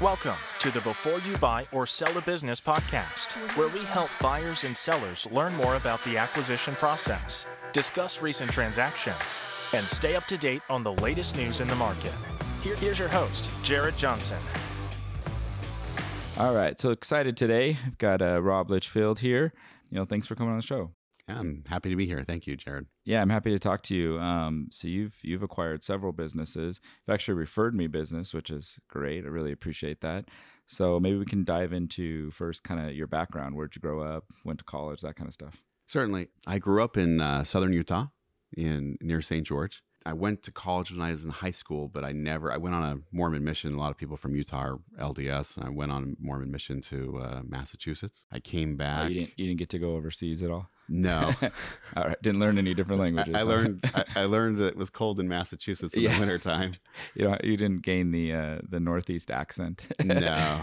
Welcome to the Before You Buy or Sell a Business podcast, where we help buyers and sellers learn more about the acquisition process, discuss recent transactions, and stay up to date on the latest news in the market. Here's your host, Jared Johnson. All right, so excited today. I've got Rob Lichfield here. Thanks for coming on the show. Yeah, I'm happy to be here. Thank you, Jared. Yeah, I'm happy to talk to you. So you've acquired several businesses. You've actually referred me business, which is great. I really appreciate that. So maybe we can dive into first kind of your background. Where'd you grow up? Went to college? That kind of stuff. Certainly. I grew up in southern Utah near St. George. I went to college when I was in high school, but I went on a Mormon mission. A lot of people from Utah are LDS, and I went on a Mormon mission to Massachusetts. I came back. Oh, you didn't get to go overseas at all? No. All right. Didn't learn any different languages. I learned that it was cold in Massachusetts in the wintertime. You didn't gain the Northeast accent. No.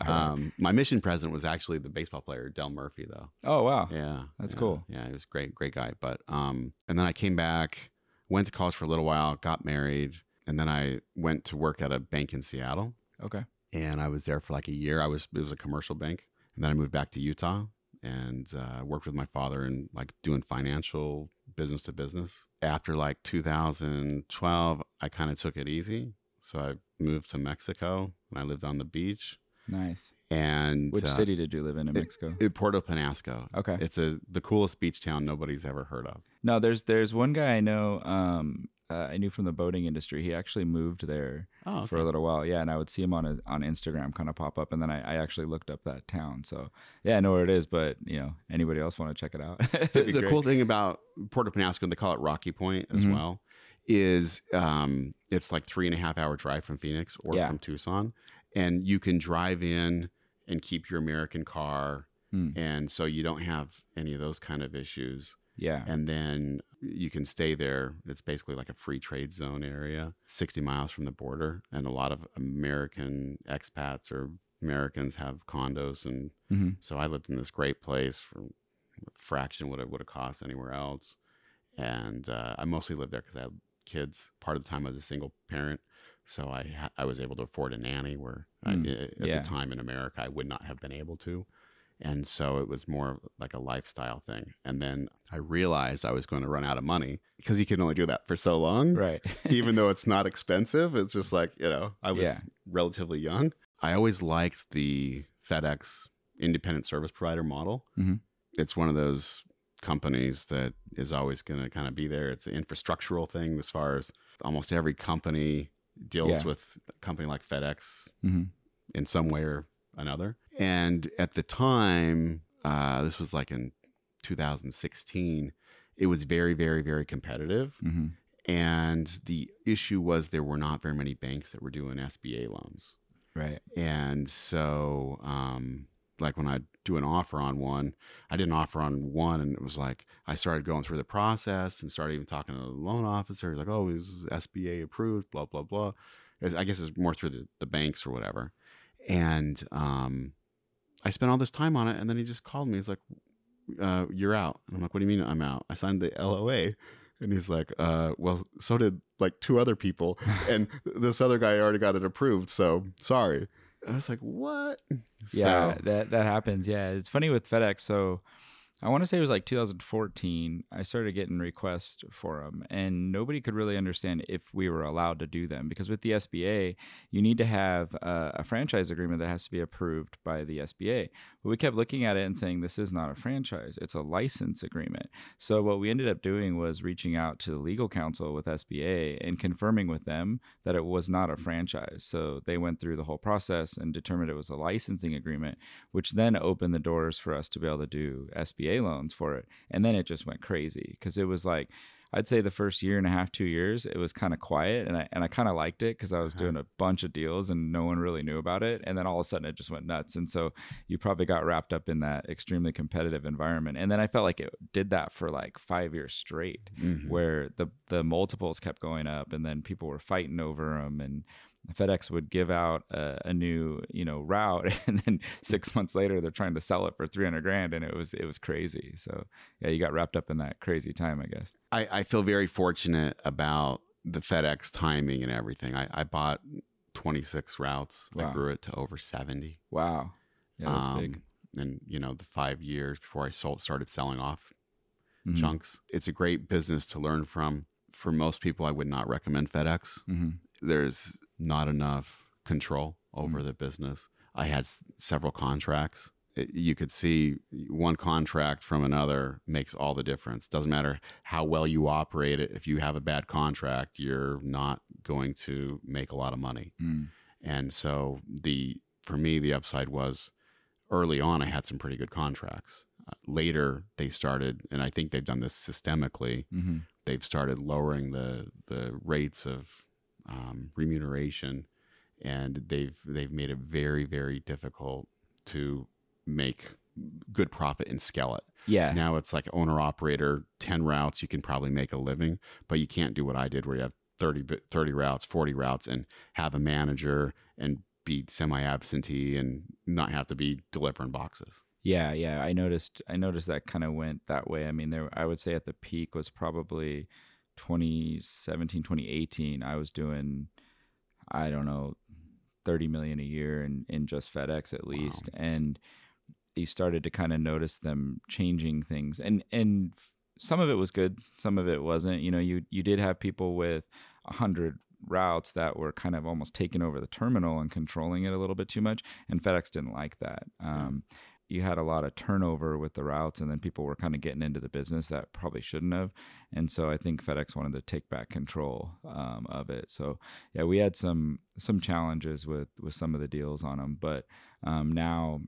Right. My mission president was actually the baseball player, Del Murphy, though. Oh, wow. Yeah. That's cool. Yeah. He was a great guy. But, and then I came back. Went to college for a little while, got married, and then I went to work at a bank in Seattle. Okay. And I was there for like a year. It was a commercial bank. And then I moved back to Utah and worked with my father in like doing financial business to business. After like 2012, I kind of took it easy. So I moved to Mexico and I lived on the beach. Nice. And which city did you live in Mexico? Puerto Peñasco. Okay. It's the coolest beach town nobody's ever heard of. No, there's one guy I know, I knew from the boating industry. He actually moved there for a little while. Yeah. And I would see him on Instagram kind of pop up. And then I actually looked up that town. So yeah, I know where it is, but anybody else want to check it out? The cool thing about Puerto Peñasco, they call it Rocky Point as well, is it's like 3.5 hour drive from Phoenix or from Tucson. And you can drive in and keep your American car. And so you don't have any of those kind of issues. Yeah. And then you can stay there. It's basically like a free trade zone area, 60 miles from the border. And a lot of American expats or Americans have condos. And so I lived in this great place for a fraction of what it would have cost anywhere else. And I mostly lived there because I had kids. Part of the time I was a single parent. So I was able to afford a nanny where the time in America, I would not have been able to. And so it was more like a lifestyle thing. And then I realized I was going to run out of money because you can only do that for so long. Right. Even though it's not expensive. It's just like, I was relatively young. I always liked the FedEx independent service provider model. It's one of those companies that is always going to kind of be there. It's an infrastructural thing as far as almost every company deals with a company like FedEx in some way or another. And at the time, this was like in 2016, it was very, very, very competitive. And the issue was there were not very many banks that were doing SBA loans. Right. And so like when I do an offer on one, I did an offer on one and it was like, I started going through the process and started even talking to the loan officer. He's like, oh, it was SBA approved, blah, blah, blah. I guess it's more through the banks or whatever. And I spent all this time on it. And then he just called me. He's like, you're out. And I'm like, what do you mean I'm out? I signed the LOA. And he's like, well, so did like two other people. And this other guy already got it approved. So sorry. I was like, what? Yeah, so that happens. Yeah. It's funny with FedEx. So I want to say it was like 2014. I started getting requests for them and nobody could really understand if we were allowed to do them because with the SBA, you need to have a franchise agreement that has to be approved by the SBA. But we kept looking at it and saying, this is not a franchise. It's a license agreement. So what we ended up doing was reaching out to the legal counsel with SBA and confirming with them that it was not a franchise. So they went through the whole process and determined it was a licensing agreement, which then opened the doors for us to be able to do SBA loans for it. And then it just went crazy because it was like, I'd say the first year and a half, 2 years, it was kind of quiet. And I kind of liked it because I was doing a bunch of deals and no one really knew about it. And then all of a sudden it just went nuts. And so you probably got wrapped up in that extremely competitive environment. And then I felt like it did that for like 5 years straight where the multiples kept going up and then people were fighting over them. And FedEx would give out a new, route, and then 6 months later they're trying to sell it for $300,000, and it was crazy. So yeah, you got wrapped up in that crazy time, I guess. I feel very fortunate about the FedEx timing and everything. I bought 26 routes. Wow. I grew it to over 70. Wow. Yeah, that's big. And, you know, the 5 years before I started selling off chunks. It's a great business to learn from. For most people, I would not recommend FedEx. There's not enough control over the business. I had several contracts. You could see one contract from another makes all the difference. Doesn't matter how well you operate it. If you have a bad contract, you're not going to make a lot of money. And so for me, the upside was early on, I had some pretty good contracts. Later, they started, and I think they've done this systemically. They've started lowering the rates of remuneration, and they've made it very, very difficult to make good profit and scale it. Yeah. Now it's like owner operator, 10 routes, you can probably make a living, but you can't do what I did where you have 30 routes, 40 routes, and have a manager and be semi-absentee and not have to be delivering boxes. Yeah. Yeah. I noticed that kind of went that way. I mean, I would say at the peak was probably 2017, 2018. I was doing, I don't know, 30 million a year in just FedEx at least. Wow. And you started to kind of notice them changing things, and some of it was good. Some of it wasn't, you know, you did have people with 100 routes that were kind of almost taking over the terminal and controlling it a little bit too much. And FedEx didn't like that. You had a lot of turnover with the routes, and then people were kind of getting into the business that probably shouldn't have. And so I think FedEx wanted to take back control of it. So yeah, we had some challenges with some of the deals on them. But now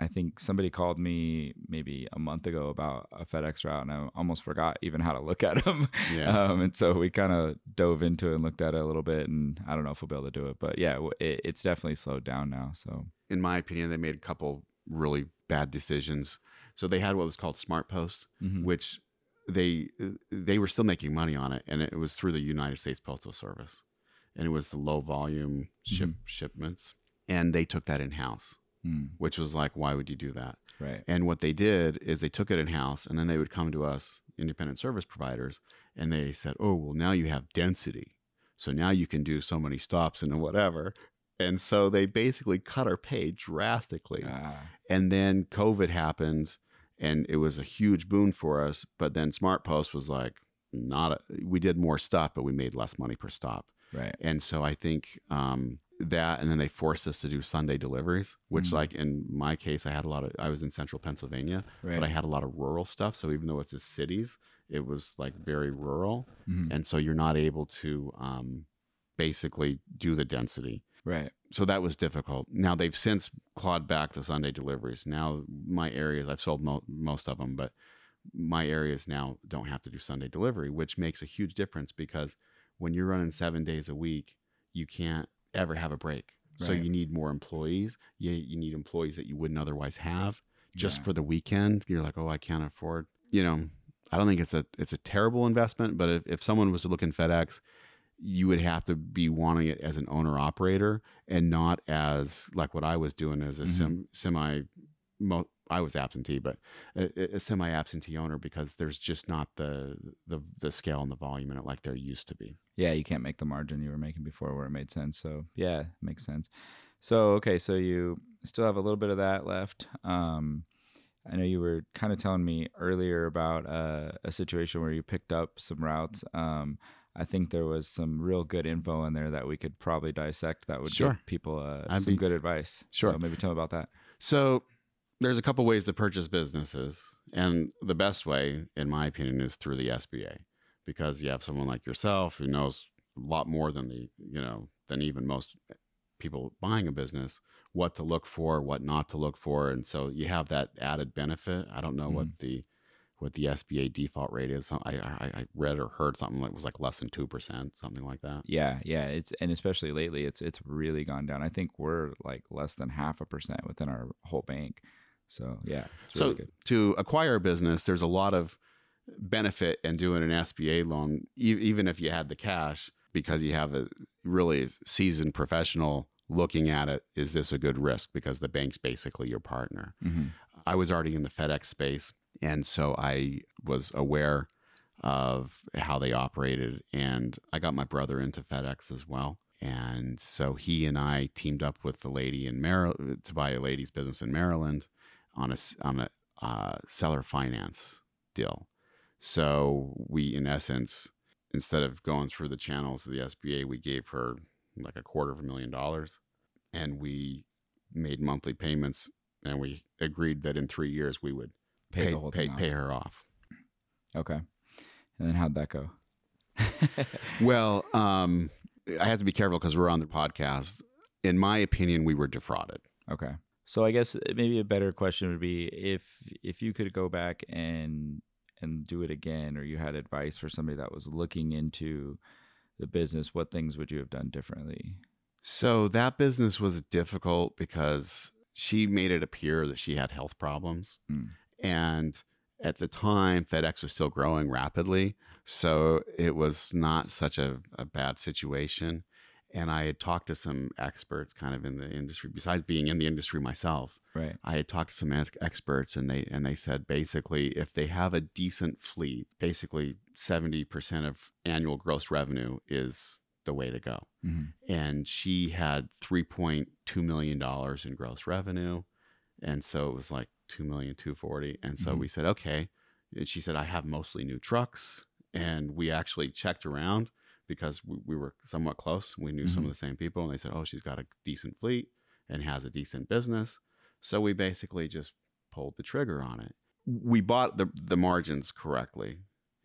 I think somebody called me maybe a month ago about a FedEx route, and I almost forgot even how to look at them. Yeah. And so we kind of dove into it and looked at it a little bit, and I don't know if we'll be able to do it, but yeah, it's definitely slowed down now. So in my opinion, they made a couple really bad decisions. So they had what was called Smart Post, which they were still making money on it, and it was through the United States Postal Service, and it was the low volume shipments, and they took that in house, which was like, why would you do that? Right. And what they did is they took it in house, and then they would come to us, independent service providers, and they said, oh, well, now you have density, so now you can do so many stops and whatever. And so they basically cut our pay drastically. And then COVID happened, and it was a huge boon for us. But then Smart Post was like, we did more stuff, but we made less money per stop. Right. And so I think that, and then they forced us to do Sunday deliveries, which like in my case, I was in central Pennsylvania, but I had a lot of rural stuff. So even though it's just cities, it was like very rural. And so you're not able to basically do the density. Right. So that was difficult. Now they've since clawed back the Sunday deliveries. Now my areas, I've sold most of them, but my areas now don't have to do Sunday delivery, which makes a huge difference, because when you're running 7 days a week, you can't ever have a break. Right. So you need more employees. You need employees that you wouldn't otherwise have just for the weekend. You're like, oh, I can't afford, you know, I don't think it's a terrible investment, but if someone was to look in FedEx, you would have to be wanting it as an owner operator, and not as like what I was doing as a I was absentee, but a semi absentee owner, because there's just not the scale and the volume in it like there used to be. Yeah. You can't make the margin you were making before where it made sense. So yeah, makes sense. So, okay. So you still have a little bit of that left. I know you were kind of telling me earlier about a situation where you picked up some routes. I think there was some real good info in there that we could probably dissect that would give people some good advice. Sure. So maybe tell me about that. So there's a couple ways to purchase businesses. And the best way, in my opinion, is through the SBA, because you have someone like yourself who knows a lot more than than even most people buying a business, what to look for, what not to look for. And so you have that added benefit. I don't know what the SBA default rate is. I read or heard something like it was like less than 2%, something like that. Yeah, yeah. And especially lately, it's really gone down. I think we're like less than 0.5% within our whole bank. So yeah. So really good. To acquire a business, there's a lot of benefit in doing an SBA loan, even if you had the cash, because you have a really seasoned professional looking at it. Is this a good risk? Because the bank's basically your partner. I was already in the FedEx space, and so I was aware of how they operated, and I got my brother into FedEx as well. And so he and I teamed up with the lady in Maryland to buy a lady's business in Maryland on a seller finance deal. So we, in essence, instead of going through the channels of the SBA, we gave her like $250,000, and we made monthly payments, and we agreed that in 3 years we would pay her off. Okay. And then how'd that go? Well, I have to be careful because we're on the podcast. In my opinion, we were defrauded. Okay. So I guess maybe a better question would be if you could go back and do it again, or you had advice for somebody that was looking into the business, what things would you have done differently? So that business was difficult because she made it appear that she had health problems. Mm. And at the time, FedEx was still growing rapidly. So it was not such a bad situation. And I had talked to some experts kind of in the industry, besides being in the industry myself. Right. I had talked to some experts, and they said basically if they have a decent fleet, basically 70% of annual gross revenue is the way to go. Mm-hmm. And she had $3.2 million in gross revenue. And so it was like $2,240,000. And so mm-hmm. we said, okay. And she said, I have mostly new trucks. And we actually checked around, because we were somewhat close. We knew mm-hmm. some of the same people, and they said, oh, she's got a decent fleet and has a decent business. So we basically just pulled the trigger on it. We bought the margins correctly.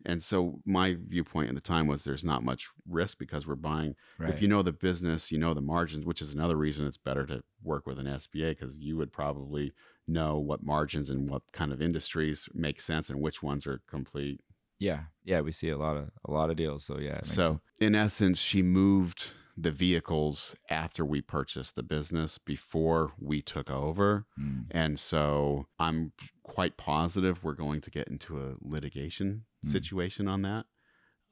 And so my viewpoint at the time was there's not much risk because we're buying. Right. If you know the business, you know the margins, which is another reason it's better to work with an SBA, because you would probably know what margins and what kind of industries make sense and which ones are complete. Yeah. Yeah. We see a lot of deals. So yeah. So in essence, she moved the vehicles after we purchased the business, before we took over. Mm. And so I'm quite positive we're going to get into a litigation situation on that.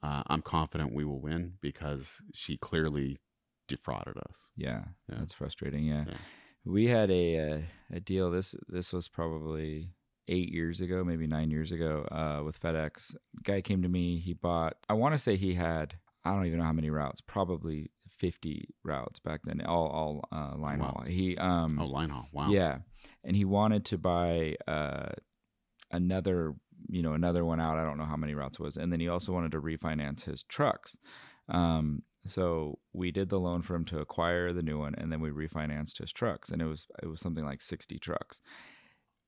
I'm confident we will win because she clearly defrauded us. Yeah. Yeah. That's frustrating. Yeah. Yeah. We had a deal. This was probably 8 years ago, maybe 9 years ago, with FedEx. Guy came to me, he bought, I want to say he had, I don't even know how many routes, probably 50 routes back then, all line wow. haul. He line haul, wow. Yeah. And he wanted to buy another one out. I don't know how many routes it was. And then he also wanted to refinance his trucks. So we did the loan for him to acquire the new one, and then we refinanced his trucks, and it was something like 60 trucks.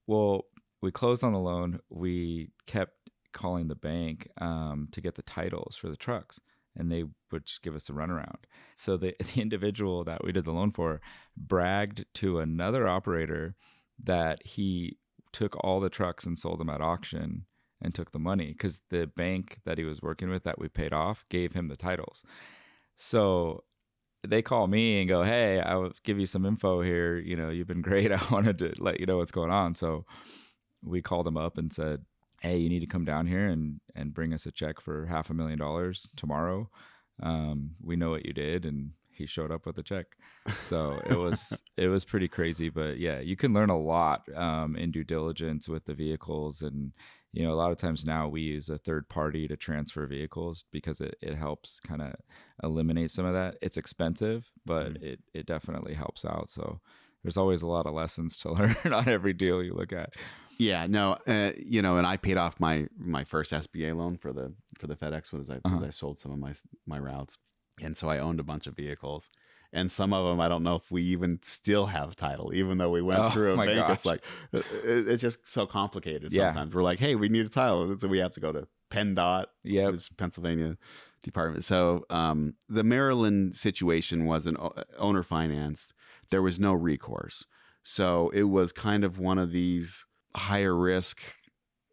Well, we closed on the loan. We kept calling the bank to get the titles for the trucks, and they would just give us a runaround. So the individual that we did the loan for bragged to another operator that he took all the trucks and sold them at auction and took the money, because the bank that he was working with that we paid off gave him the titles. So they call me and go, hey, I'll give you some info here. You know, you've been great. I wanted to let you know what's going on. So we called them up and said, hey, you need to come down here and bring us a check for $500,000 tomorrow. We know what you did. And he showed up with a check. So it was pretty crazy. But yeah, you can learn a lot in due diligence with the vehicles. And, you know, a lot of times now we use a third party to transfer vehicles because it helps kind of eliminate some of that. It's expensive, but mm-hmm. it definitely helps out. So there's always a lot of lessons to learn on every deal you look at. Yeah, no, you know, and I paid off my first SBA loan for the FedEx one as I sold some of my routes, and so I owned a bunch of vehicles, and some of them I don't know if we even still have title, even though we went through a bank. Gosh. It's like it's just so complicated. Yeah. Sometimes we're like, hey, we need a title, so we have to go to PennDOT, yeah, Pennsylvania Department. So the Maryland situation was an owner financed. There was no recourse, so it was kind of one of these higher risk,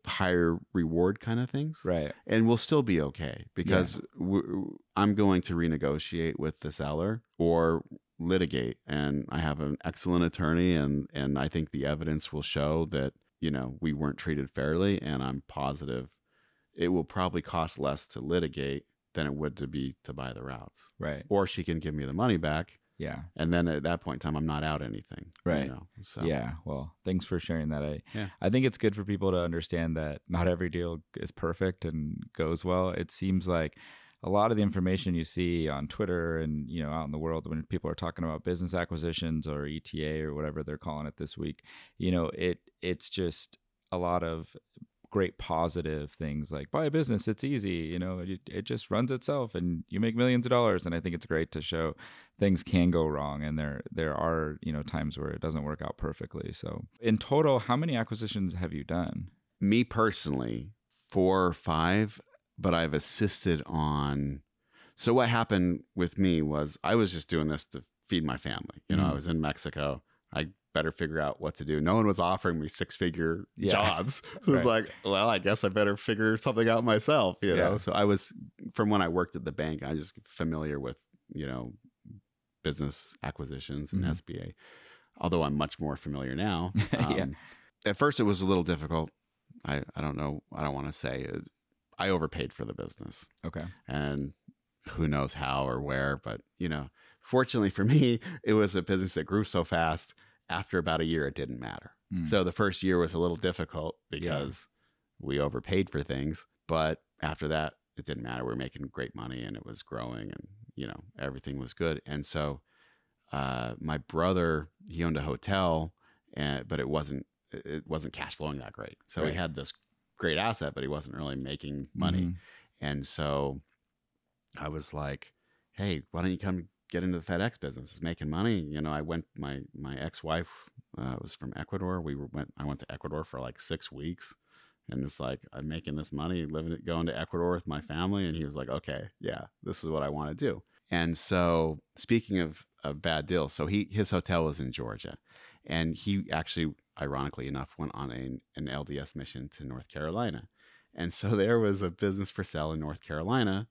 higher reward kind of things. Right. And we'll still be okay because I'm going to renegotiate with the seller or litigate. And I have an excellent attorney, and I think the evidence will show that, you know, we weren't treated fairly, and I'm positive it will probably cost less to litigate than it would to buy the routes. Right. Or she can give me the money back. Yeah. And then at that point in time, I'm not out anything. Right. You know, so. Yeah. Well, thanks for sharing that. I think it's good for people to understand that not every deal is perfect and goes well. It seems like a lot of the information you see on Twitter and, you know, out in the world when people are talking about business acquisitions or ETA or whatever they're calling it this week, you know, it's just a lot of great positive things like buy a business, it's easy, you know, it just runs itself and you make millions of dollars. And I think it's great to show things can go wrong and there are, you know, times where it doesn't work out perfectly. So in total, how many acquisitions have you done? Me personally, 4 or 5, but I've assisted on. So what happened with me was I was just doing this to feed my family. You know, I was in Mexico. I better figure out what to do. No one was offering me 6-figure jobs. So right. It was like, well, I guess I better figure something out myself, you know? So I was, from when I worked at the bank, I was just familiar with, you know, business acquisitions and SBA, although I'm much more familiar now. At first it was a little difficult. I don't know. I don't want to say it. I overpaid for the business. Okay. And who knows how or where, but you know, fortunately for me, it was a business that grew so fast. After about a year, it didn't matter. So the first year was a little difficult because we overpaid for things. But after that, it didn't matter. We were making great money and it was growing and, you know, everything was good. And so my brother, he owned a hotel, but it wasn't cash flowing that great. So he had this great asset, but he wasn't really making money. And so I was like, hey, why don't you come get into the FedEx business? It's making money. You know, I went, my ex-wife was from Ecuador. I went to Ecuador for like 6 weeks and it's like, I'm making this money, going to Ecuador with my family. And he was like, okay, yeah, this is what I want to do. And so speaking of bad deals, so his hotel was in Georgia and he actually, ironically enough, went on an LDS mission to North Carolina. And so there was a business for sale in North Carolina.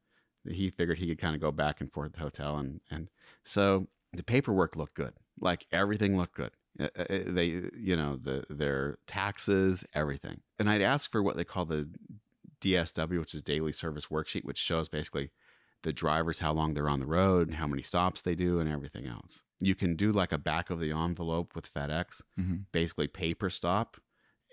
He figured he could kind of go back and forth the hotel. And so the paperwork looked good. Like everything looked good. They, you know, their taxes, everything. And I'd ask for what they call the DSW, which is daily service worksheet, which shows basically the drivers, how long they're on the road and how many stops they do and everything else. You can do like a back of the envelope with FedEx, basically pay per stop.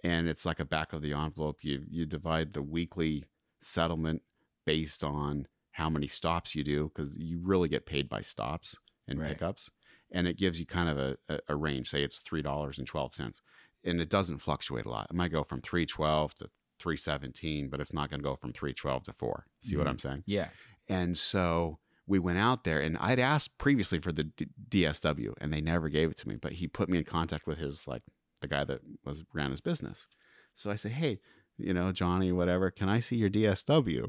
And it's like a back of the envelope. You divide the weekly settlement based on how many stops you do, because you really get paid by stops and pickups. And it gives you kind of a range. Say it's $3.12. And it doesn't fluctuate a lot. It might go from $3.12 to $3.17, but it's not going to go from $3.12 to $4. See what I'm saying? Yeah. And so we went out there and I'd asked previously for the DSW and they never gave it to me, but he put me in contact with his, like the guy that ran his business. So I say, hey, you know, Johnny, whatever, can I see your DSW?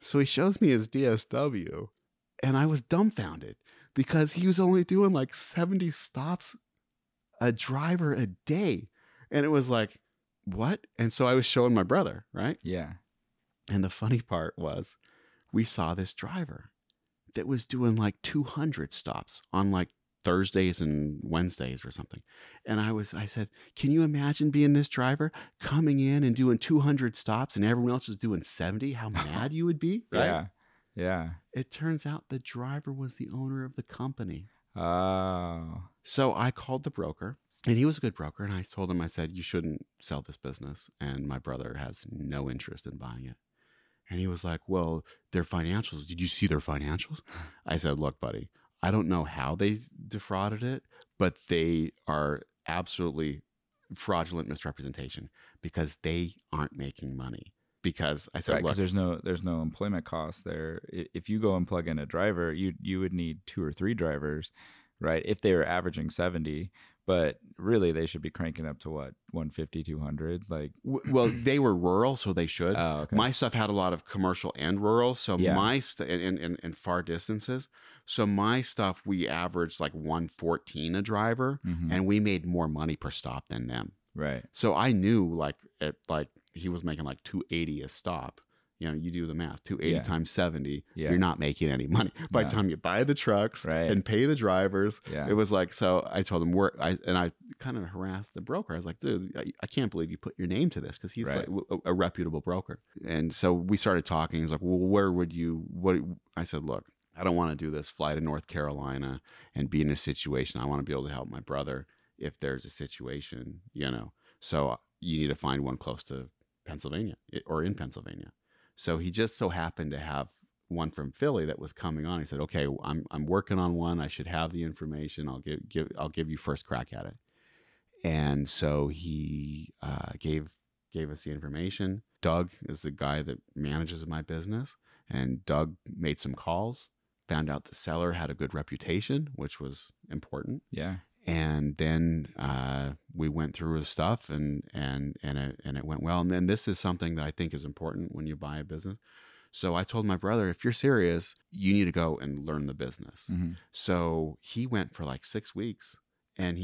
So he shows me his DSW and I was dumbfounded because he was only doing like 70 stops a driver a day. And it was like, what? And so I was showing my brother, right? Yeah. And the funny part was we saw this driver that was doing like 200 stops on like Thursdays and Wednesdays or something. And I said, can you imagine being this driver coming in and doing 200 stops and everyone else is doing 70? How mad you would be, right? Yeah. It turns out the driver was the owner of the company. Oh. So I called the broker and he was a good broker. And I told him, I said, you shouldn't sell this business. And my brother has no interest in buying it. And he was like, well, their financials, did you see their financials? I said, look, buddy, I don't know how they defrauded it, but they are absolutely fraudulent misrepresentation because they aren't making money. Because I said, look, there's no employment costs there. If you go and plug in a driver, you would need 2 or 3 drivers, right? If they were averaging 70, but really they should be cranking up to what, 150, 200? Like, well, they were rural, so they should. Oh, okay. My stuff had a lot of commercial and rural, so my stuff and far distances. So my stuff, we averaged like 114 a driver, and we made more money per stop than them. Right. So I knew like he was making like 280 a stop. You know, you do the math, 280 times 70, you're not making any money. By the time you buy the trucks and pay the drivers, it was like, so I told him, I kind of harassed the broker. I was like, dude, I can't believe you put your name to this, because he's like a reputable broker. And so we started talking. He's like, well, I said, look, I don't want to do this, fly to North Carolina and be in a situation. I want to be able to help my brother if there's a situation, you know. So you need to find one close to Pennsylvania or in Pennsylvania. So he just so happened to have one from Philly that was coming on. He said, okay, I'm working on one. I should have the information. I'll give you first crack at it. And so he gave us the information. Doug is the guy that manages my business, and Doug made some calls, found out the seller had a good reputation, which was important. Yeah. And then we went through the stuff, and it went well. And then this is something that I think is important when you buy a business. So I told my brother, if you're serious, you need to go and learn the business. Mm-hmm. So he went for like 6 weeks, and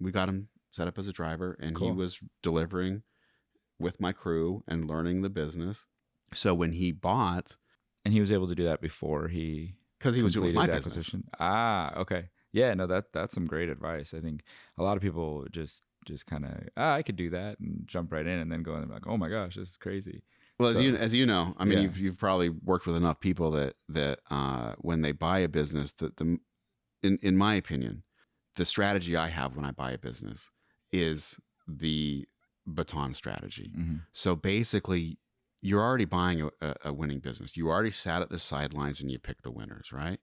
we got him set up as a driver, and cool. He was delivering with my crew and learning the business. So when he bought, and he was able to do that before because he was doing my acquisition. Ah, okay. Yeah, no, that's some great advice. I think a lot of people just kind of, I could do that, and jump right in, and then go and be like, oh my gosh, this is crazy. Well, so, as you know, I mean, yeah. you've probably worked with enough people that when they buy a business, that in my opinion, the strategy I have when I buy a business is the baton strategy. Mm-hmm. So basically, you're already buying a winning business. You already sat at the sidelines and you pick the winners, right?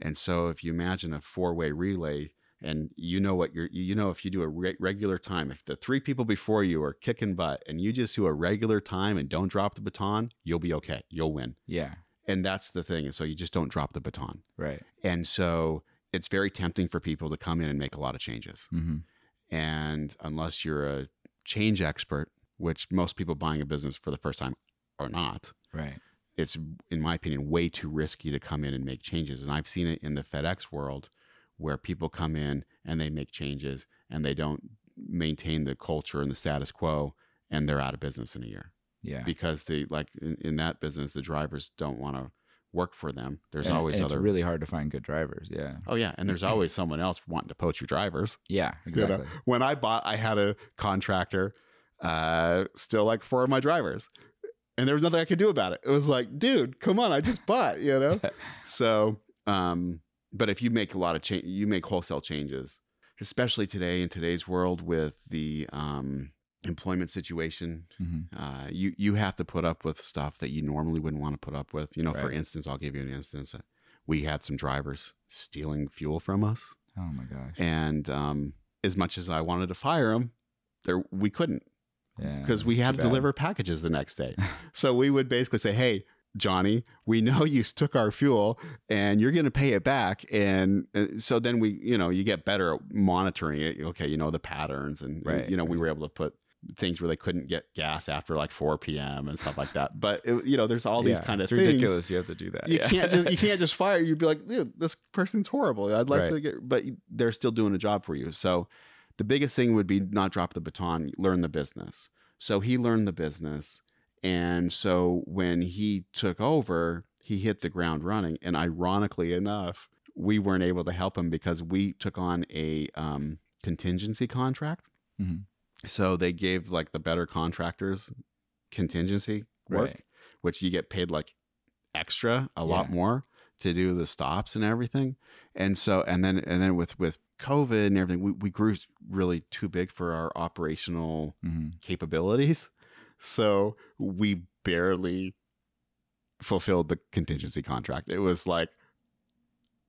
And so if you imagine a 4-way relay, and you know what if you do a regular time, if the 3 people before you are kicking butt and you just do a regular time and don't drop the baton, you'll be okay. You'll win. Yeah. And that's the thing. And so you just don't drop the baton. Right. And so it's very tempting for people to come in and make a lot of changes. Mm-hmm. And unless you're a change expert, which most people buying a business for the first time are not. Right. It's, in my opinion, way too risky to come in and make changes. And I've seen it in the FedEx world, where people come in and they make changes and they don't maintain the culture and the status quo, and they're out of business in a year. Yeah. Because in that business, the drivers don't want to work for them. It's really hard to find good drivers. Yeah. Oh yeah. And there's always someone else wanting to poach your drivers. Yeah, exactly. You know? When I bought, I had a contractor, still 4 of my drivers, and there was nothing I could do about it. It was like, dude, come on. I just bought, you know? So, but if you make a lot of change, you make wholesale changes, especially today in today's world with the employment situation, mm-hmm. You have to put up with stuff that you normally wouldn't want to put up with. You know, right. For instance, I'll give you an instance. We had some drivers stealing fuel from us. Oh my gosh! And as much as I wanted to fire them, we couldn't, because we had to deliver packages the next day. So we would basically say, hey, Johnny, we know you took our fuel and you're going to pay it back. And so then you get better at monitoring it. Okay. You know, the patterns and, right, you know, we were able to put things where they couldn't get gas after 4 PM and stuff like that. But there's all these kind of things. It's ridiculous. You have to do that. You can't just fire. You'd be like, dude, this person's horrible. I'd like to get, but they're still doing a job for you. So the biggest thing would be not drop the baton, learn the business. So he learned the business. And so when he took over, he hit the ground running. And ironically enough, we weren't able to help him because we took on a contingency contract. Mm-hmm. So they gave the better contractors contingency work, right, which you get paid extra, a lot more to do the stops and everything. And so, and then with COVID and everything, we grew really too big for our operational capabilities. So we barely fulfilled the contingency contract. It was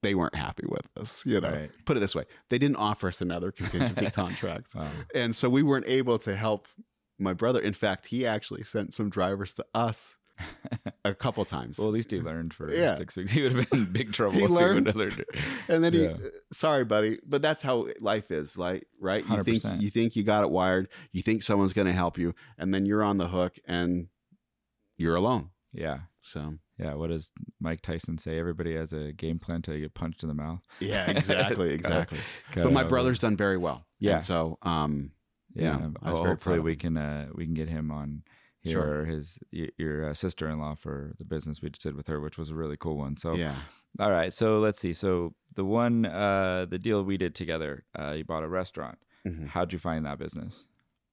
they weren't happy with us, you know, right. Put it this way. They didn't offer us another contingency contract. Wow. And so we weren't able to help my brother. In fact, he actually sent some drivers to us a couple times. Well, at least he learned for 6 weeks. He would have been in big trouble. Sorry, buddy, but that's how life is. Right? 100%. You think you got it wired. You think someone's going to help you, and then you're on the hook and you're alone. Yeah. So yeah, what does Mike Tyson say? Everybody has a game plan till you get punched in the mouth. Yeah, exactly. But my brother's done very well. Yeah. And so hopefully we can get him on. Sure. Your sister-in-law for the business we just did with her, which was a really cool one. So, yeah. All right. So let's see. So the one, the deal we did together, you bought a restaurant. Mm-hmm. How'd you find that business?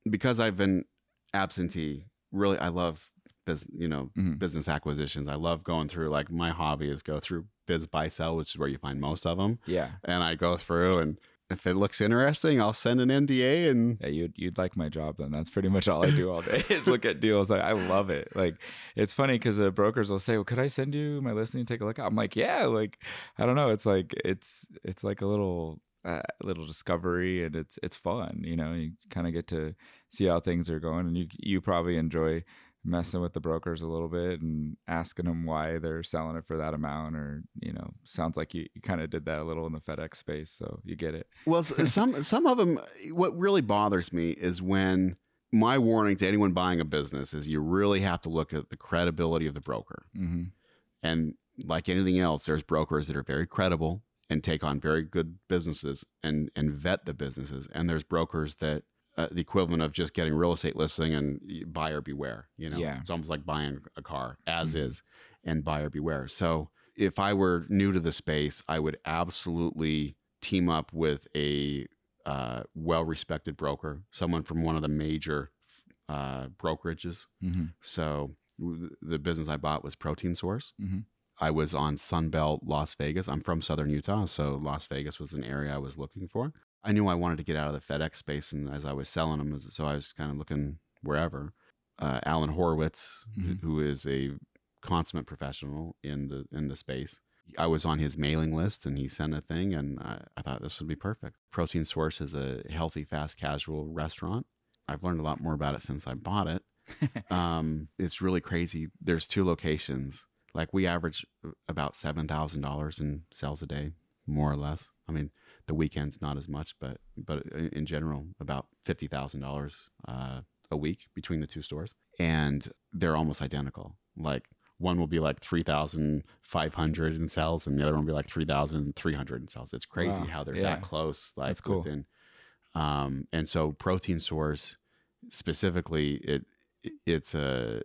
Because I've been absentee. Really, I love business acquisitions. I love going through, my hobby is go through bids, buy, sell, which is where you find most of them. Yeah. And I go through and If it looks interesting, I'll send an NDA. And yeah, you'd like my job then. That's pretty much all I do all day is look at deals. Like, I love it. Like, it's funny because the brokers will say, well, could I send you my listing and take a look at? I'm like, yeah, like, I don't know. It's like, it's like a little discovery, and it's fun. You know, you kind of get to see how things are going, and you probably enjoy messing with the brokers a little bit and asking them why they're selling it for that amount, or, you know, sounds like you kind of did that a little in the FedEx space, so you get it. Well, some of them, what really bothers me is when my warning to anyone buying a business is you really have to look at the credibility of the broker. Mm-hmm. And like anything else, there's brokers that are very credible and take on very good businesses and vet the businesses. And there's brokers that the equivalent of just getting real estate listing and buyer beware, you know, yeah. It's almost like buying a car as mm-hmm. is and buyer beware. So if I were new to the space, I would absolutely team up with a well-respected broker, someone from one of the major brokerages. Mm-hmm. So the business I bought was Protein Source. Mm-hmm. I was on Sunbelt, Las Vegas. I'm from Southern Utah, so Las Vegas was an area I was looking for. I knew I wanted to get out of the FedEx space, and as I was selling them, so I was kind of looking wherever. Alan Horowitz, mm-hmm. who is a consummate professional in the space, I was on his mailing list, and he sent a thing, and I thought this would be perfect. Protein Source is a healthy, fast, casual restaurant. I've learned a lot more about it since I bought it. It's really crazy. There's 2 locations. Like, we average about $7,000 in sales a day, more or less. I mean, the weekends not as much, but in general, about $50,000 a week between the 2 stores, and they're almost identical. Like, one will be like 3,500 in sales, and the other one will be like 3,300 in sales. It's crazy how they're that close. Like, that's cool. Within, and so Protein Source specifically, it's a.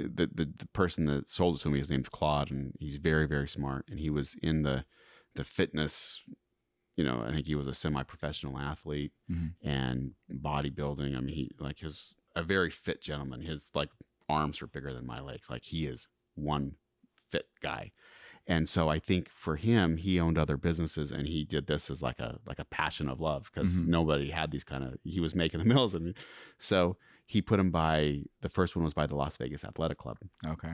The person that sold it to me, his name's Claude, and he's very, very smart. And he was in the fitness, you know, I think he was a semi-professional athlete mm-hmm. and bodybuilding. I mean, he like his a very fit gentleman. His like arms are bigger than my legs. Like, he is one fit guy. And so I think for him, he owned other businesses, and he did this as like a passion of love, because mm-hmm. nobody had these kind of, he was making the meals. And so he put him by, the first one was by the Las Vegas Athletic Club. Okay.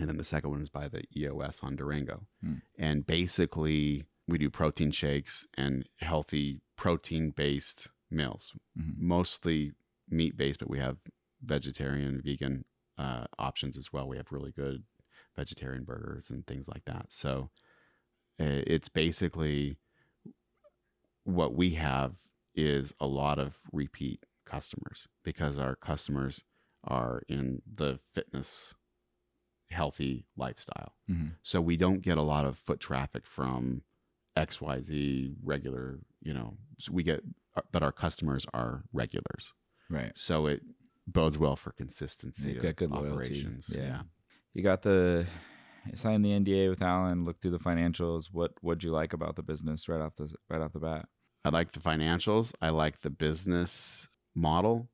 And then the second one was by the EOS on Durango. Hmm. And basically, we do protein shakes and healthy protein-based meals, mm-hmm. mostly meat-based, but we have vegetarian, vegan options as well. We have really good vegetarian burgers and things like that. So it's basically what we have is a lot of repeat customers, because our customers are in the fitness, healthy lifestyle. Mm-hmm. So we don't get a lot of foot traffic from XYZ regular, you know, so we get, but our customers are regulars. Right. So it bodes well for consistency. You've got good operations. Loyalty. Yeah. You got signed the NDA with Alan, looked through the financials. What'd you like about the business right off the bat? I like the financials. I like the business model.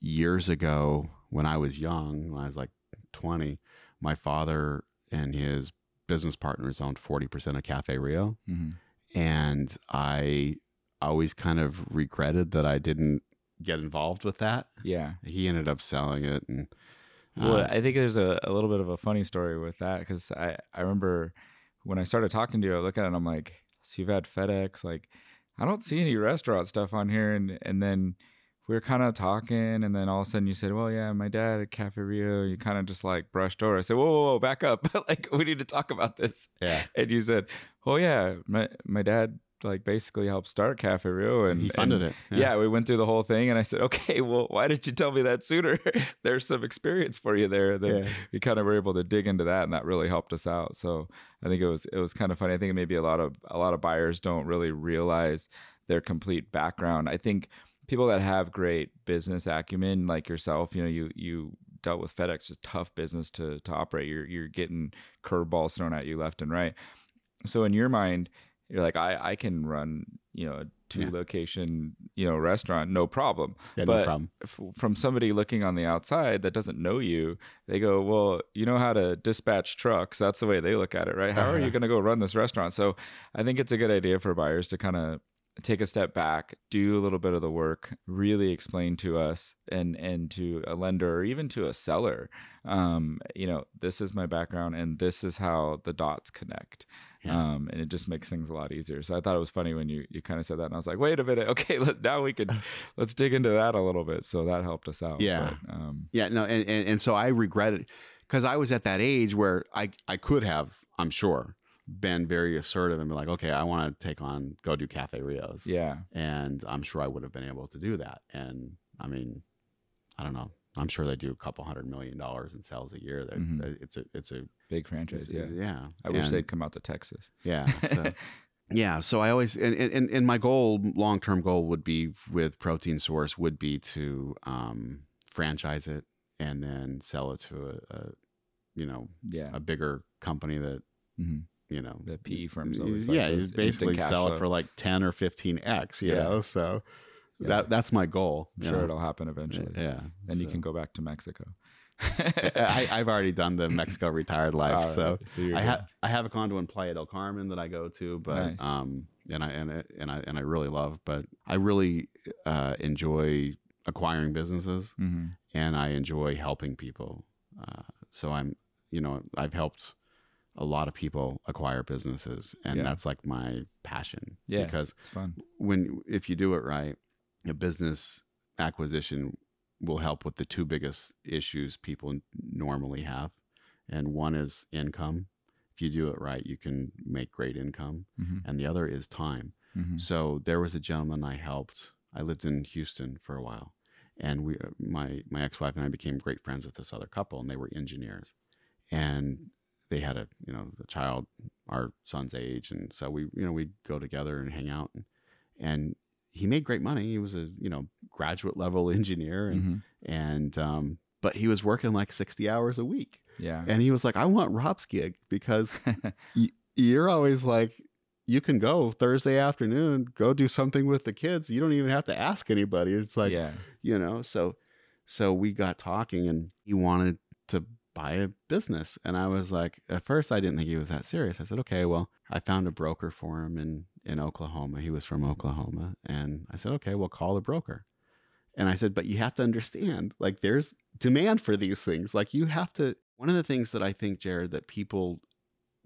Years ago, when I was young, when I was like 20, my father and his business partners owned 40% of Cafe Rio. Mm-hmm. And I always kind of regretted that I didn't get involved with that. Yeah. He ended up selling it. And well, I think there's a little bit of a funny story with that, because I remember when I started talking to you, I look at it and I'm like, so you've had FedEx, like, I don't see any restaurant stuff on here. And then we were kind of talking, and then all of a sudden you said, well, yeah, my dad at Cafe Rio, you kind of just like brushed over. I said, whoa, back up. Like, we need to talk about this. Yeah. And you said, oh yeah, my dad like basically helped start Cafe Rio, and he funded it. Yeah. We went through the whole thing, and I said, okay, well, why didn't you tell me that sooner? There's some experience for you there. That we kind of were able to dig into that, and that really helped us out. So I think it was kind of funny. I think maybe a lot of buyers don't really realize their complete background. I think people that have great business acumen, like yourself, you know, you dealt with FedEx, a tough business to operate. You're getting curveballs thrown at you left and right. So in your mind, you're like, I can run, you know, a 2-location, you know, restaurant, no problem. Yeah, but no problem. From somebody looking on the outside that doesn't know you, they go, well, you know how to dispatch trucks. That's the way they look at it, right? How are you going to go run this restaurant? So I think it's a good idea for buyers to kind of take a step back, do a little bit of the work, really explain to us and to a lender or even to a seller, you know, this is my background and this is how the dots connect. Yeah. And it just makes things a lot easier. So I thought it was funny when you kind of said that and I was like, wait a minute. Okay. Let's dig into that a little bit. So that helped us out. Yeah. But, yeah. No. And so I regret it because I was at that age where I could have, I'm sure, been very assertive and be like, okay, I want to go do Cafe Rios. Yeah. And I'm sure I would have been able to do that. And I mean, I don't know. I'm sure they do $200 million in sales a year. Mm-hmm. It's a big franchise. Yeah. Yeah. I wish they'd come out to Texas. Yeah. So, yeah. So I always, and my goal, long-term goal would be with Protein Source would be to franchise it and then sell it to a bigger company that, mm-hmm. you know, the PE firms always like it's basically sell it for like 10 or 15x, you know. So that's my goal. I'm sure it'll happen eventually. Yeah. Then you can go back to Mexico. I've already done the Mexico retired life. Right. So I have a condo in Playa del Carmen that I go to, but nice. and I really love, but I really enjoy acquiring businesses, mm-hmm. and I enjoy helping people. So I've helped a lot of people acquire businesses, and that's like my passion. Yeah, because it's fun. If you do it right, a business acquisition will help with the two biggest issues people normally have. And one is income. If you do it right, you can make great income. Mm-hmm. And the other is time. Mm-hmm. So there was a gentleman I helped. I lived in Houston for a while, and my ex-wife and I became great friends with this other couple, and they were engineers. And they had a child our son's age, and so we'd go together and hang out, and he made great money. He was a graduate level engineer, and mm-hmm. But he was working like 60 hours a week. Yeah, and he was like, I want Rob's gig because you're always like, you can go Thursday afternoon, go do something with the kids. You don't even have to ask anybody. It's like So we got talking, and he wanted to buy a business. And I was like, at first I didn't think he was that serious. I said, okay, well, I found a broker for him in Oklahoma. He was from Oklahoma. And I said, okay, well, call the broker. And I said, but you have to understand, like, there's demand for these things. Like, you have to, one of the things that I think, Jared, that people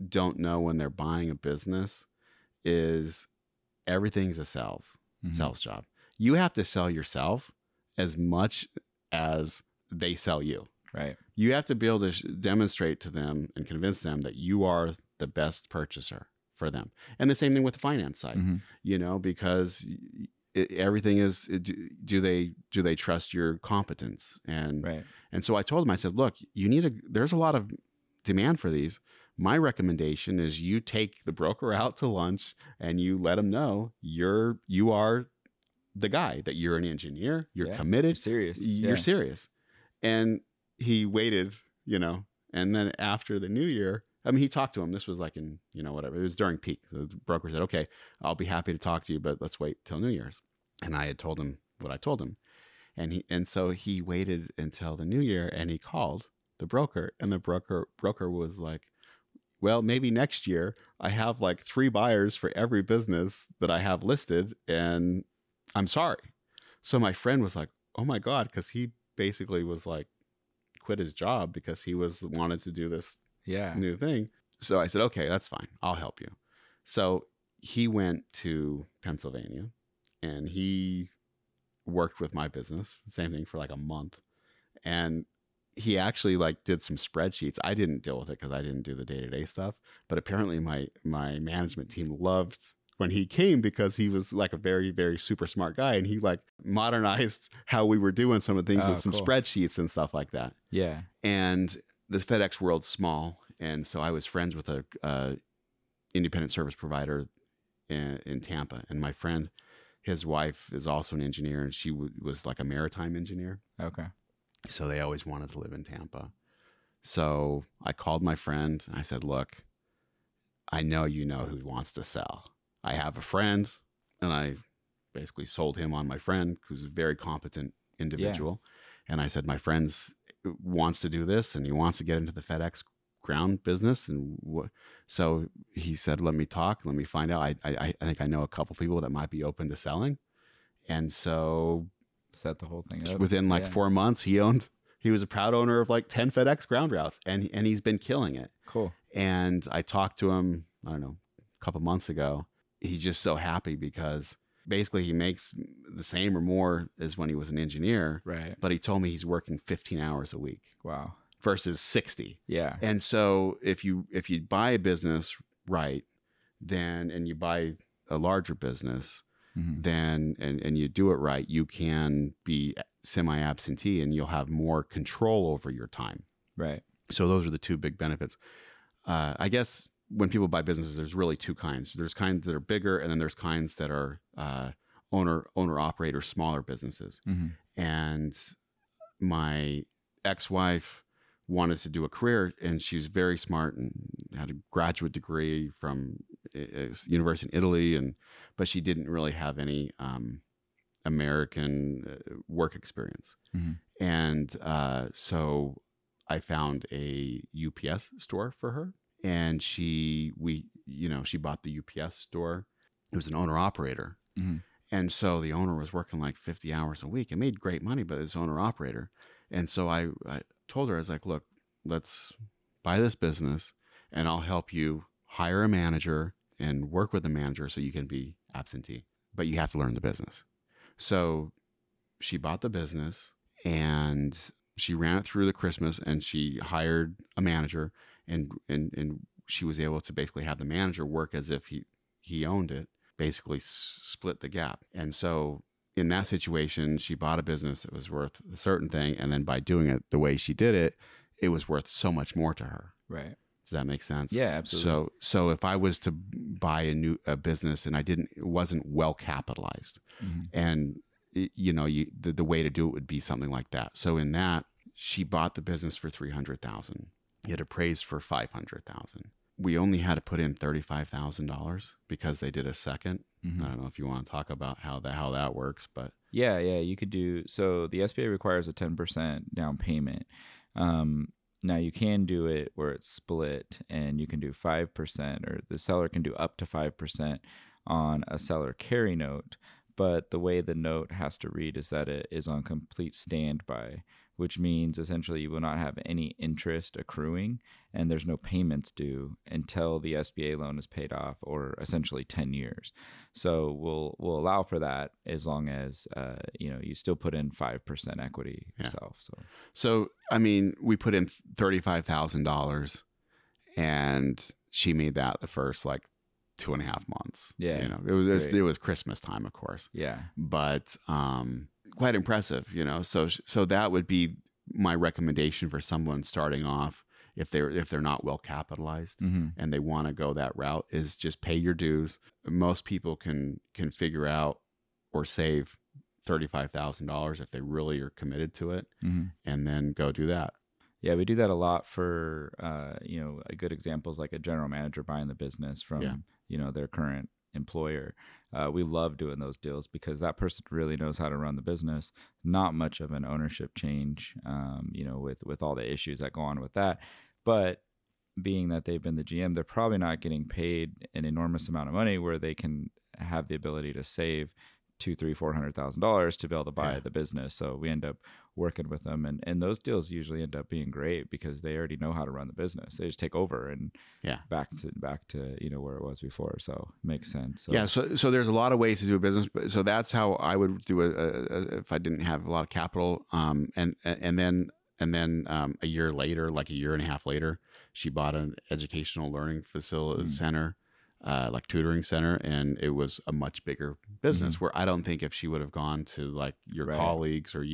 don't know when they're buying a business is everything's a sales job. You have to sell yourself as much as they sell you. Right. You have to be able to demonstrate to them and convince them that you are the best purchaser for them. And the same thing with the finance side, mm-hmm. Because everything is, do they trust your competence? And, right. And so I told them, I said, look, there's a lot of demand for these. My recommendation is you take the broker out to lunch and you let them know you are the guy, that you're an engineer, you're committed, you're serious. And he waited, and then after the new year, I mean, he talked to him. This was like in, whatever. It was during peak. So the broker said, okay, I'll be happy to talk to you, but let's wait till New Year's. And I had told him what I told him. And so he waited until the new year, and he called the broker, and the broker was like, well, maybe next year. I have like 3 buyers for every business that I have listed, and I'm sorry. So my friend was like, oh my God. 'Cause he basically was like, quit his job because he wanted to do this new thing. So I said, okay, that's fine. I'll help you. So he went to Pennsylvania, and he worked with my business, same thing, for like a month. And he actually like did some spreadsheets. I didn't deal with it because I didn't do the day-to-day stuff, but apparently my management team loved when he came, because he was like a very, very super smart guy, and he like modernized how we were doing some of the things with some spreadsheets and stuff like that. Yeah. And the FedEx world's small, and so I was friends with a independent service provider in Tampa, and my friend, his wife is also an engineer, and she was like a maritime engineer. Okay. So they always wanted to live in Tampa. So I called my friend, and I said, look, I know who wants to sell. I have a friend, and I basically sold him on my friend, who's a very competent individual. Yeah. And I said, my friend wants to do this, and he wants to get into the FedEx ground business. And so he said, let me talk, let me find out. I think I know a couple people that might be open to selling. And so set the whole thing up. Within like 4 months, he was a proud owner of like 10 FedEx ground routes, and he's been killing it. Cool. And I talked to him, I don't know, a couple months ago. He's just so happy because basically he makes the same or more as when he was an engineer. Right. But he told me he's working 15 hours a week. Wow. Versus 60. Yeah. And so if you buy a business right, then, and you buy a larger business, mm-hmm. then, and you do it right, you can be semi-absentee and you'll have more control over your time. Right. So those are the two big benefits. I guess when people buy businesses, there's really two kinds. There's kinds that are bigger, and then there's kinds that are owner-operator, smaller businesses. Mm-hmm. And my ex-wife wanted to do a career, and she's very smart and had a graduate degree from a university in Italy, but she didn't really have any American work experience. Mm-hmm. And so I found a UPS store for her, and she bought the UPS store. It was an owner operator. Mm-hmm. And so the owner was working like 50 hours a week and made great money, but it's owner operator. And so I told her, I was like, look, let's buy this business and I'll help you hire a manager and work with a manager so you can be absentee, but you have to learn the business. So she bought the business and she ran it through the Christmas, and she hired a manager, and she was able to basically have the manager work as if he owned it, basically split the gap. And so in that situation, she bought a business that was worth a certain thing, and then by doing it the way she did it, it was worth so much more to her. Right. Does that make sense? Yeah, absolutely. So if I was to buy a business and it wasn't well capitalized, mm-hmm. and the way to do it would be something like that. So in that, she bought the business for $300,000. It appraised for $500,000. We only had to put in $35,000 because they did a second. Mm-hmm. I don't know if you want to talk about how that works, but yeah, you could do. So the SBA requires a 10% down payment. Now you can do it where it's split, and you can do 5%, or the seller can do up to 5% on a seller carry note. But the way the note has to read is that it is on complete standby, which means essentially you will not have any interest accruing, and there's no payments due until the SBA loan is paid off, or essentially 10 years. So we'll allow for that as long as you still put in 5% equity yourself. Yeah. So I mean, we put in $35,000, and she made that the first 2.5 months. Yeah. It was Christmas time, of course. Yeah. But quite impressive, So that would be my recommendation for someone starting off if they're not well capitalized, mm-hmm. and they want to go that route, is just pay your dues. Most people can figure out or save $35,000 if they really are committed to it, mm-hmm. and then go do that. Yeah, we do that a lot for, good examples like a general manager buying the business from, their current employer. We love doing those deals because that person really knows how to run the business. Not much of an ownership change, with all the issues that go on with that. But being that they've been the GM, they're probably not getting paid an enormous amount of money where they can have the ability to save $200,000 to $400,000 to be able to buy the business. So we end up working with them, and those deals usually end up being great because they already know how to run the business. They just take over and back to where it was before. So it makes sense. So there's a lot of ways to do a business, but so that's how I would do it if I didn't have a lot of capital. And then a year later, like a year and a half later, she bought an educational learning facility, mm-hmm. center. Tutoring center, and it was a much bigger business, mm-hmm. where I don't think if she would have gone to your colleagues or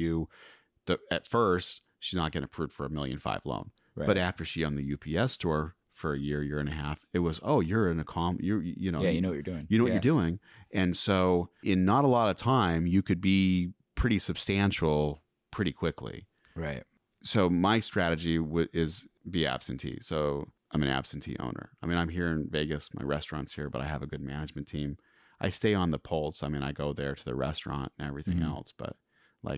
at first, she's not getting approved for $1.5 million loan. Right. But after she owned the UPS store for a year and a half, it was, oh, you're in a calm, you know what you're doing. You know what you're doing. And so in not a lot of time, you could be pretty substantial pretty quickly. Right. So my strategy is be absentee. So I'm an absentee owner. I mean, I'm here in Vegas, my restaurant's here, but I have a good management team. I stay on the pulse. I mean, I go there to the restaurant and everything mm-hmm. else. But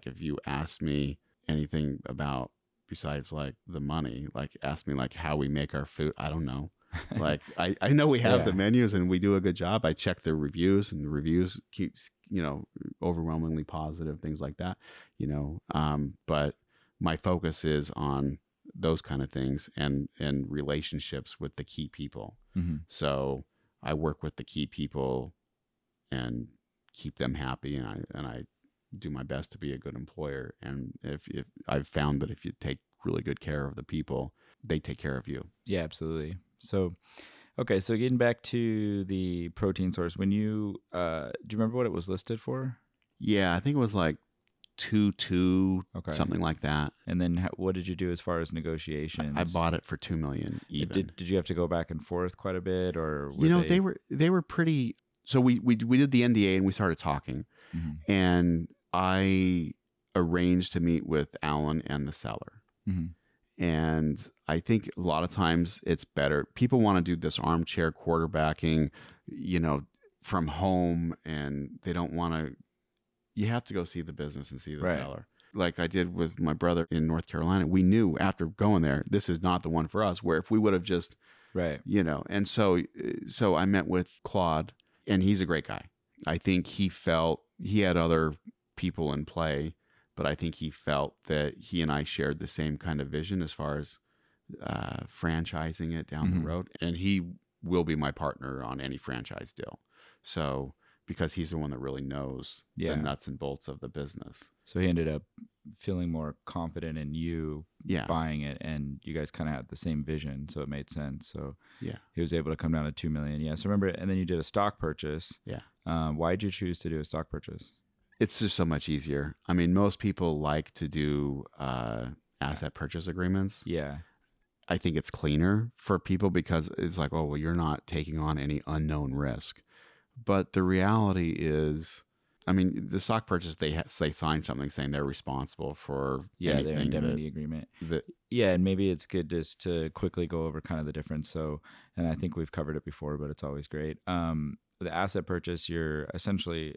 if you asked me anything about besides like the money, like ask me like how we make our food. I don't know. Like I know we have the menus and we do a good job. I check their reviews and the reviews keeps, you know, overwhelmingly positive, things like that, you know. But my focus is on those kind of things and relationships with the key people. Mm-hmm. So I work with the key people and keep them happy. And I do my best to be a good employer. And if I've found that if you take really good care of the people, they take care of you. Yeah, absolutely. So, okay. So getting back to the protein source, when you, do you remember what it was listed for? Yeah. I think it was like 2.2, okay, something like that. And then what did you do as far as negotiations? I bought it for $2 million even. Did you have to go back and forth quite a bit, or were they were pretty, so we did the NDA and we started talking. Mm-hmm. And I arranged to meet with Alan and the seller. Mm-hmm. And I think a lot of times it's better. People want to do this armchair quarterbacking, you know, from home, and they don't want to. You have to go see the business and see the seller. Like I did with my brother in North Carolina. We knew after going there, this is not the one for us, where if we would have just, you know. And so I met with Claude, and he's a great guy. I think he felt he had other people in play, but I think he felt that he and I shared the same kind of vision as far as franchising it down the road. And he will be my partner on any franchise deal. So, because he's the one that really knows the nuts and bolts of the business. So he ended up feeling more confident in you buying it, and you guys kind of had the same vision, so it made sense. So he was able to come down to $2 million. Yeah. So remember, and then you did a stock purchase. Yeah. Why did you choose to do a stock purchase? It's just so much easier. I mean, most people like to do asset purchase agreements. Yeah. I think it's cleaner for people because it's like, oh, well, you're not taking on any unknown risk. But the reality is, I mean, the stock purchase, they sign something saying they're responsible for their indemnity agreement. And maybe it's good just to quickly go over kind of the difference. So, and I think we've covered it before, but it's always great. The asset purchase, you're essentially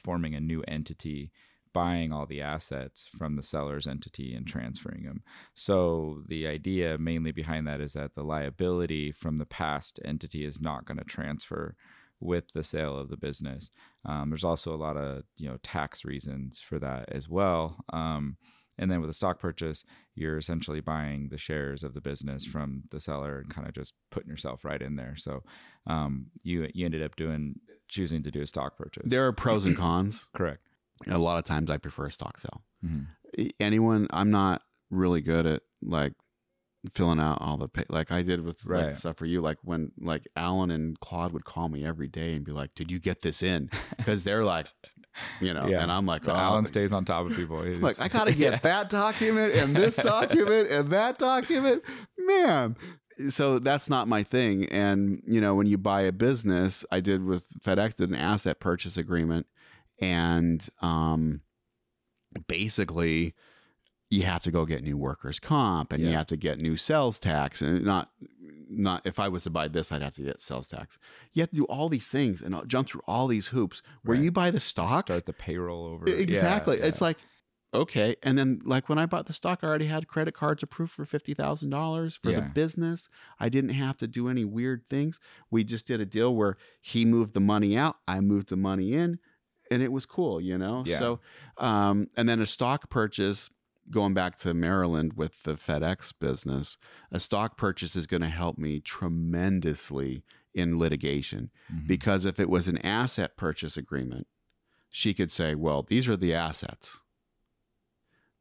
forming a new entity, buying all the assets from the seller's entity and transferring them. So the idea mainly behind that is that the liability from the past entity is not going to transfer with the sale of the business. There's also a lot of, you know, tax reasons for that as well. And then with a stock purchase, you're essentially buying the shares of the business from the seller and kind of just putting yourself right in there. So you ended up choosing to do a stock purchase. There are pros and cons. Correct. A lot of times I prefer a stock sale. Mm-hmm. I'm not really good at like filling out all the like I did with like, stuff for you, like when like Alan and Claude would call me every day and be like, "Did you get this in?" Because they're like, you know, and I'm like, so Alan stays on top of people. He's like, I gotta get that document and this document and that document, man. So that's not my thing. And you know, when you buy a business, I did with FedEx, did an asset purchase agreement, and basically, you have to go get new workers' comp, and you have to get new sales tax, and not if I was to buy this, I'd have to get sales tax. You have to do all these things and jump through all these hoops. Where you buy the stock, start the payroll over. Exactly. Yeah, it's like, okay. And then like when I bought the stock, I already had credit cards approved for $50,000 for the business. I didn't have to do any weird things. We just did a deal where he moved the money out, I moved the money in, and it was cool, you know? Yeah. So, and then a stock purchase, going back to Maryland with the FedEx business, a stock purchase is going to help me tremendously in litigation, because if it was an asset purchase agreement, she could say, well, these are the assets.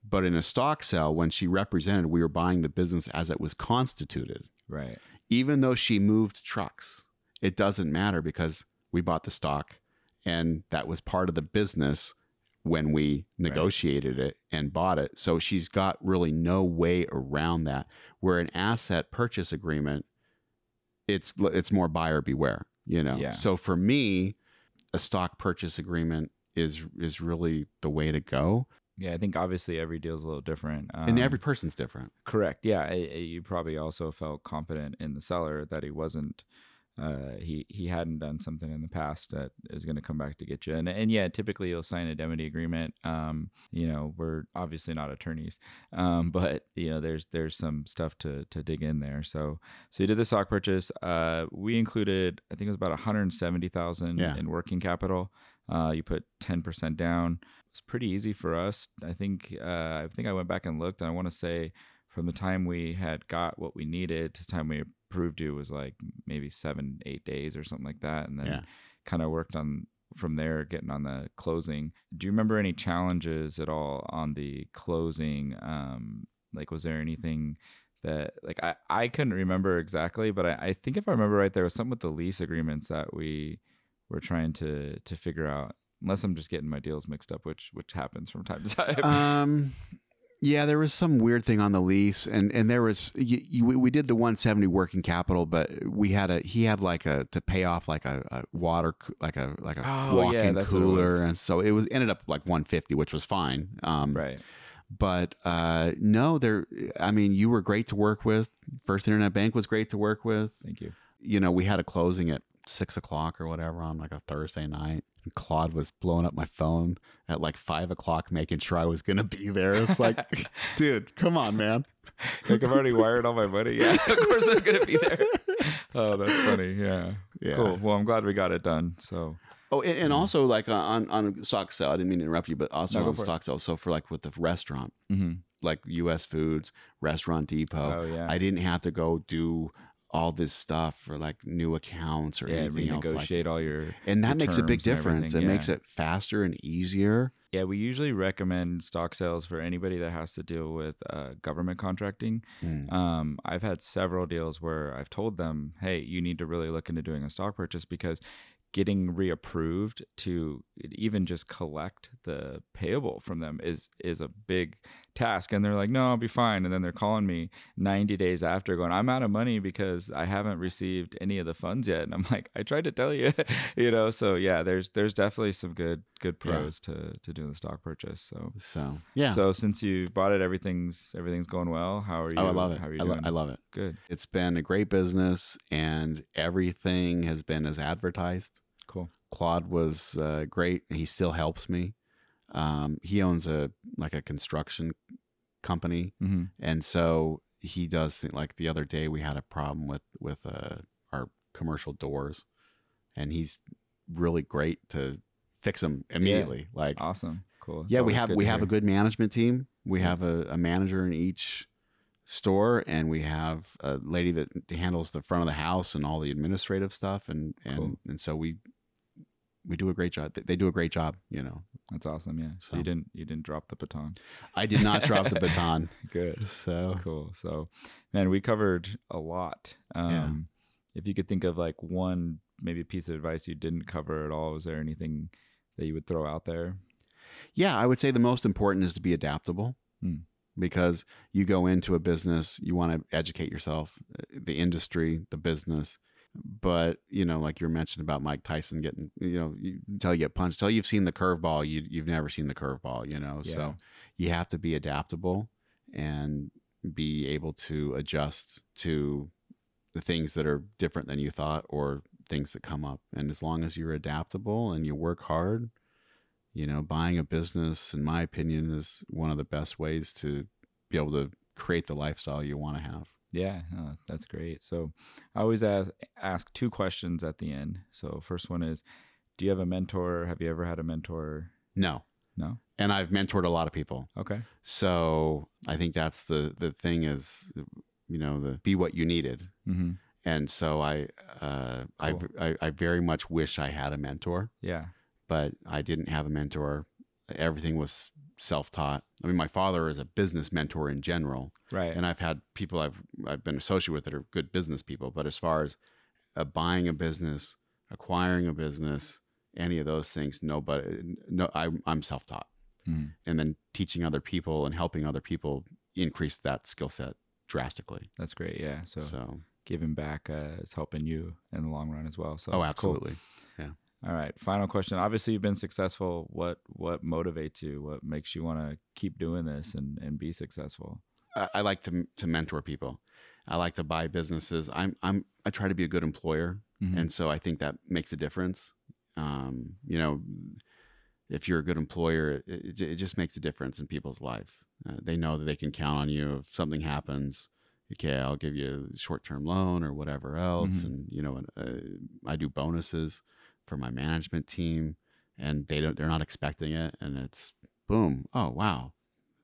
But in a stock sale, when she represented, we were buying the business as it was constituted. Right. Even though she moved trucks, it doesn't matter because we bought the stock and that was part of the business when we negotiated it and bought it. So she's got really no way around that. Where an asset purchase agreement, it's more buyer beware, you know? Yeah. So for me, a stock purchase agreement is really the way to go. Yeah, I think obviously every deal is a little different. And every person's different. Correct. Yeah. You probably also felt confident in the seller that he wasn't he hadn't done something in the past that is going to come back to get you. And yeah, typically you'll sign a indemnity agreement. We're obviously not attorneys, but you know, there's some stuff to dig in there. So you did the stock purchase. We included, I think it was about $170,000 in working capital. You put 10% down. It's pretty easy for us. I think I went back and looked, and I want to say from the time we had got what we needed to the time we approved you was like maybe 7-8 days or something like that. And then kind of worked on from there, getting on the closing. Do you remember any challenges at all on the closing? Was there anything that I couldn't remember exactly, but I think if I remember right, there was something with the lease agreements that we were trying to figure out, unless I'm just getting my deals mixed up, which happens from time to time. Yeah, there was some weird thing on the lease, and there was we did the 170 working capital, but we had he had to pay off a walk-in cooler, and so it was ended up like 150, which was fine. Right. But you were great to work with. First Internet Bank was great to work with. Thank you. You know, we had a closing at 6:00 or whatever on like a Thursday night. And Claude was blowing up my phone at like 5:00, making sure I was going to be there. It's like, dude, come on, man. Like, I've already wired all my money. Yeah, of course I'm going to be there. Oh, that's funny. Yeah. Cool. Well, I'm glad we got it done. So. Oh, and also on stock sale, I didn't mean to interrupt you, but also on stock sale. So for with the restaurant, like U.S. Foods, Restaurant Depot, I didn't have to go do all this stuff for new accounts or anything else. Negotiate all your and that makes a big difference. It makes it faster and easier. Yeah, we usually recommend stock sales for anybody that has to deal with government contracting. I've had several deals where I've told them, hey, you need to really look into doing a stock purchase, because getting reapproved to even just collect the payable from them is a big task. And they're like, no, I'll be fine. And then they're calling me 90 days after going, I'm out of money because I haven't received any of the funds yet. And I'm like, I tried to tell you, you know? So yeah, there's definitely some good pros to doing the stock purchase. So since you bought it, everything's going well. How are you? Oh, I love it. How are you doing? I love it. Good. It's been a great business, and everything has been as advertised. Cool. Claude was great. He still helps me. He owns a construction company, and so he does things. Like the other day, we had a problem with our commercial doors, and he's really great to fix them immediately. Yeah. Awesome, cool. It's we have a good management team. We have a manager in each store, and we have a lady that handles the front of the house and all the administrative stuff, and cool. And so we do a great job. They do a great job, you know. That's awesome. Yeah. So you didn't drop the baton. I did not drop the baton. Good. So cool. So, man, we covered a lot. If you could think of one maybe piece of advice you didn't cover at all, is there anything that you would throw out there? Yeah, I would say the most important is to be adaptable, because you go into a business, you want to educate yourself, the industry, the business. But, you were mentioned about Mike Tyson getting, until you get punched, until you've seen the curveball, you've never seen the curveball, So you have to be adaptable and be able to adjust to the things that are different than you thought or things that come up. And as long as you're adaptable and you work hard, buying a business, in my opinion, is one of the best ways to be able to create the lifestyle you want to have. Yeah, that's great. So I always ask two questions at the end. So first one is, do you have a mentor? Have you ever had a mentor? No. And I've mentored a lot of people. Okay. So I think that's the thing is, be what you needed. Mm-hmm. And so cool. I very much wish I had a mentor. Yeah. But I didn't have a mentor. Everything was self-taught. I mean, my father is a business mentor in general, right? And I've had people I've been associated with that are good business people. But as far as buying a business, acquiring a business, any of those things, I'm self-taught, and then teaching other people and helping other people increase that skill set drastically. That's great, yeah. So giving back is helping you in the long run as well. So absolutely, cool. Yeah. All right. Final question. Obviously, you've been successful. What motivates you? What makes you want to keep doing this and be successful? I like to mentor people. I like to buy businesses. I try to be a good employer. Mm-hmm. And so I think that makes a difference. You know, if you're a good employer, it just makes a difference in people's lives. They know that they can count on you if something happens. Okay, I'll give you a short-term loan or whatever else. Mm-hmm. And, you know, I do bonuses for my management team, and they're not expecting it. And it's boom. Oh, wow.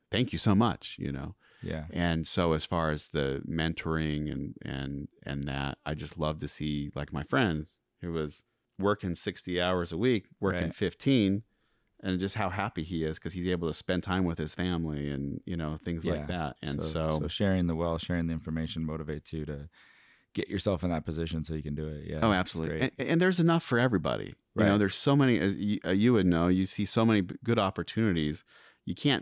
Thank you so much, you know? Yeah. And so as far as the mentoring and that, I just love to see, like, my friend who was working 60 hours a week, working 15, and just how happy he is because he's able to spend time with his family and, you know, things like that. And so sharing the wealth, sharing the information motivates you to get yourself in that position so you can do it. Yeah. Oh, absolutely. And there's enough for everybody. Right. You know, there's so many, as you would know, you see so many good opportunities.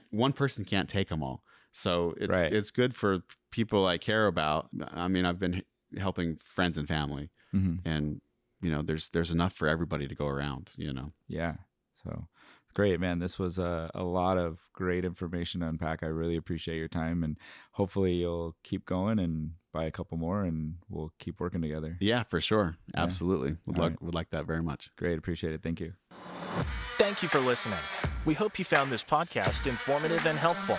One person can't take them all. So it's good for people I care about. I mean, I've been helping friends and family, mm-hmm. and, you know, there's enough for everybody to go around, you know? Yeah. So great, man. This was a lot of great information to unpack. I really appreciate your time, and hopefully you'll keep going and buy a couple more and we'll keep working together. Yeah, for sure. Yeah. Absolutely. Would like that very much. Great. Appreciate it. Thank you. Thank you for listening. We hope you found this podcast informative and helpful.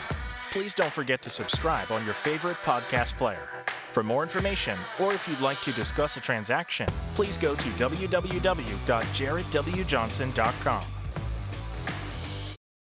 Please don't forget to subscribe on your favorite podcast player. For more information, or if you'd like to discuss a transaction, please go to www.jaredwjohnson.com.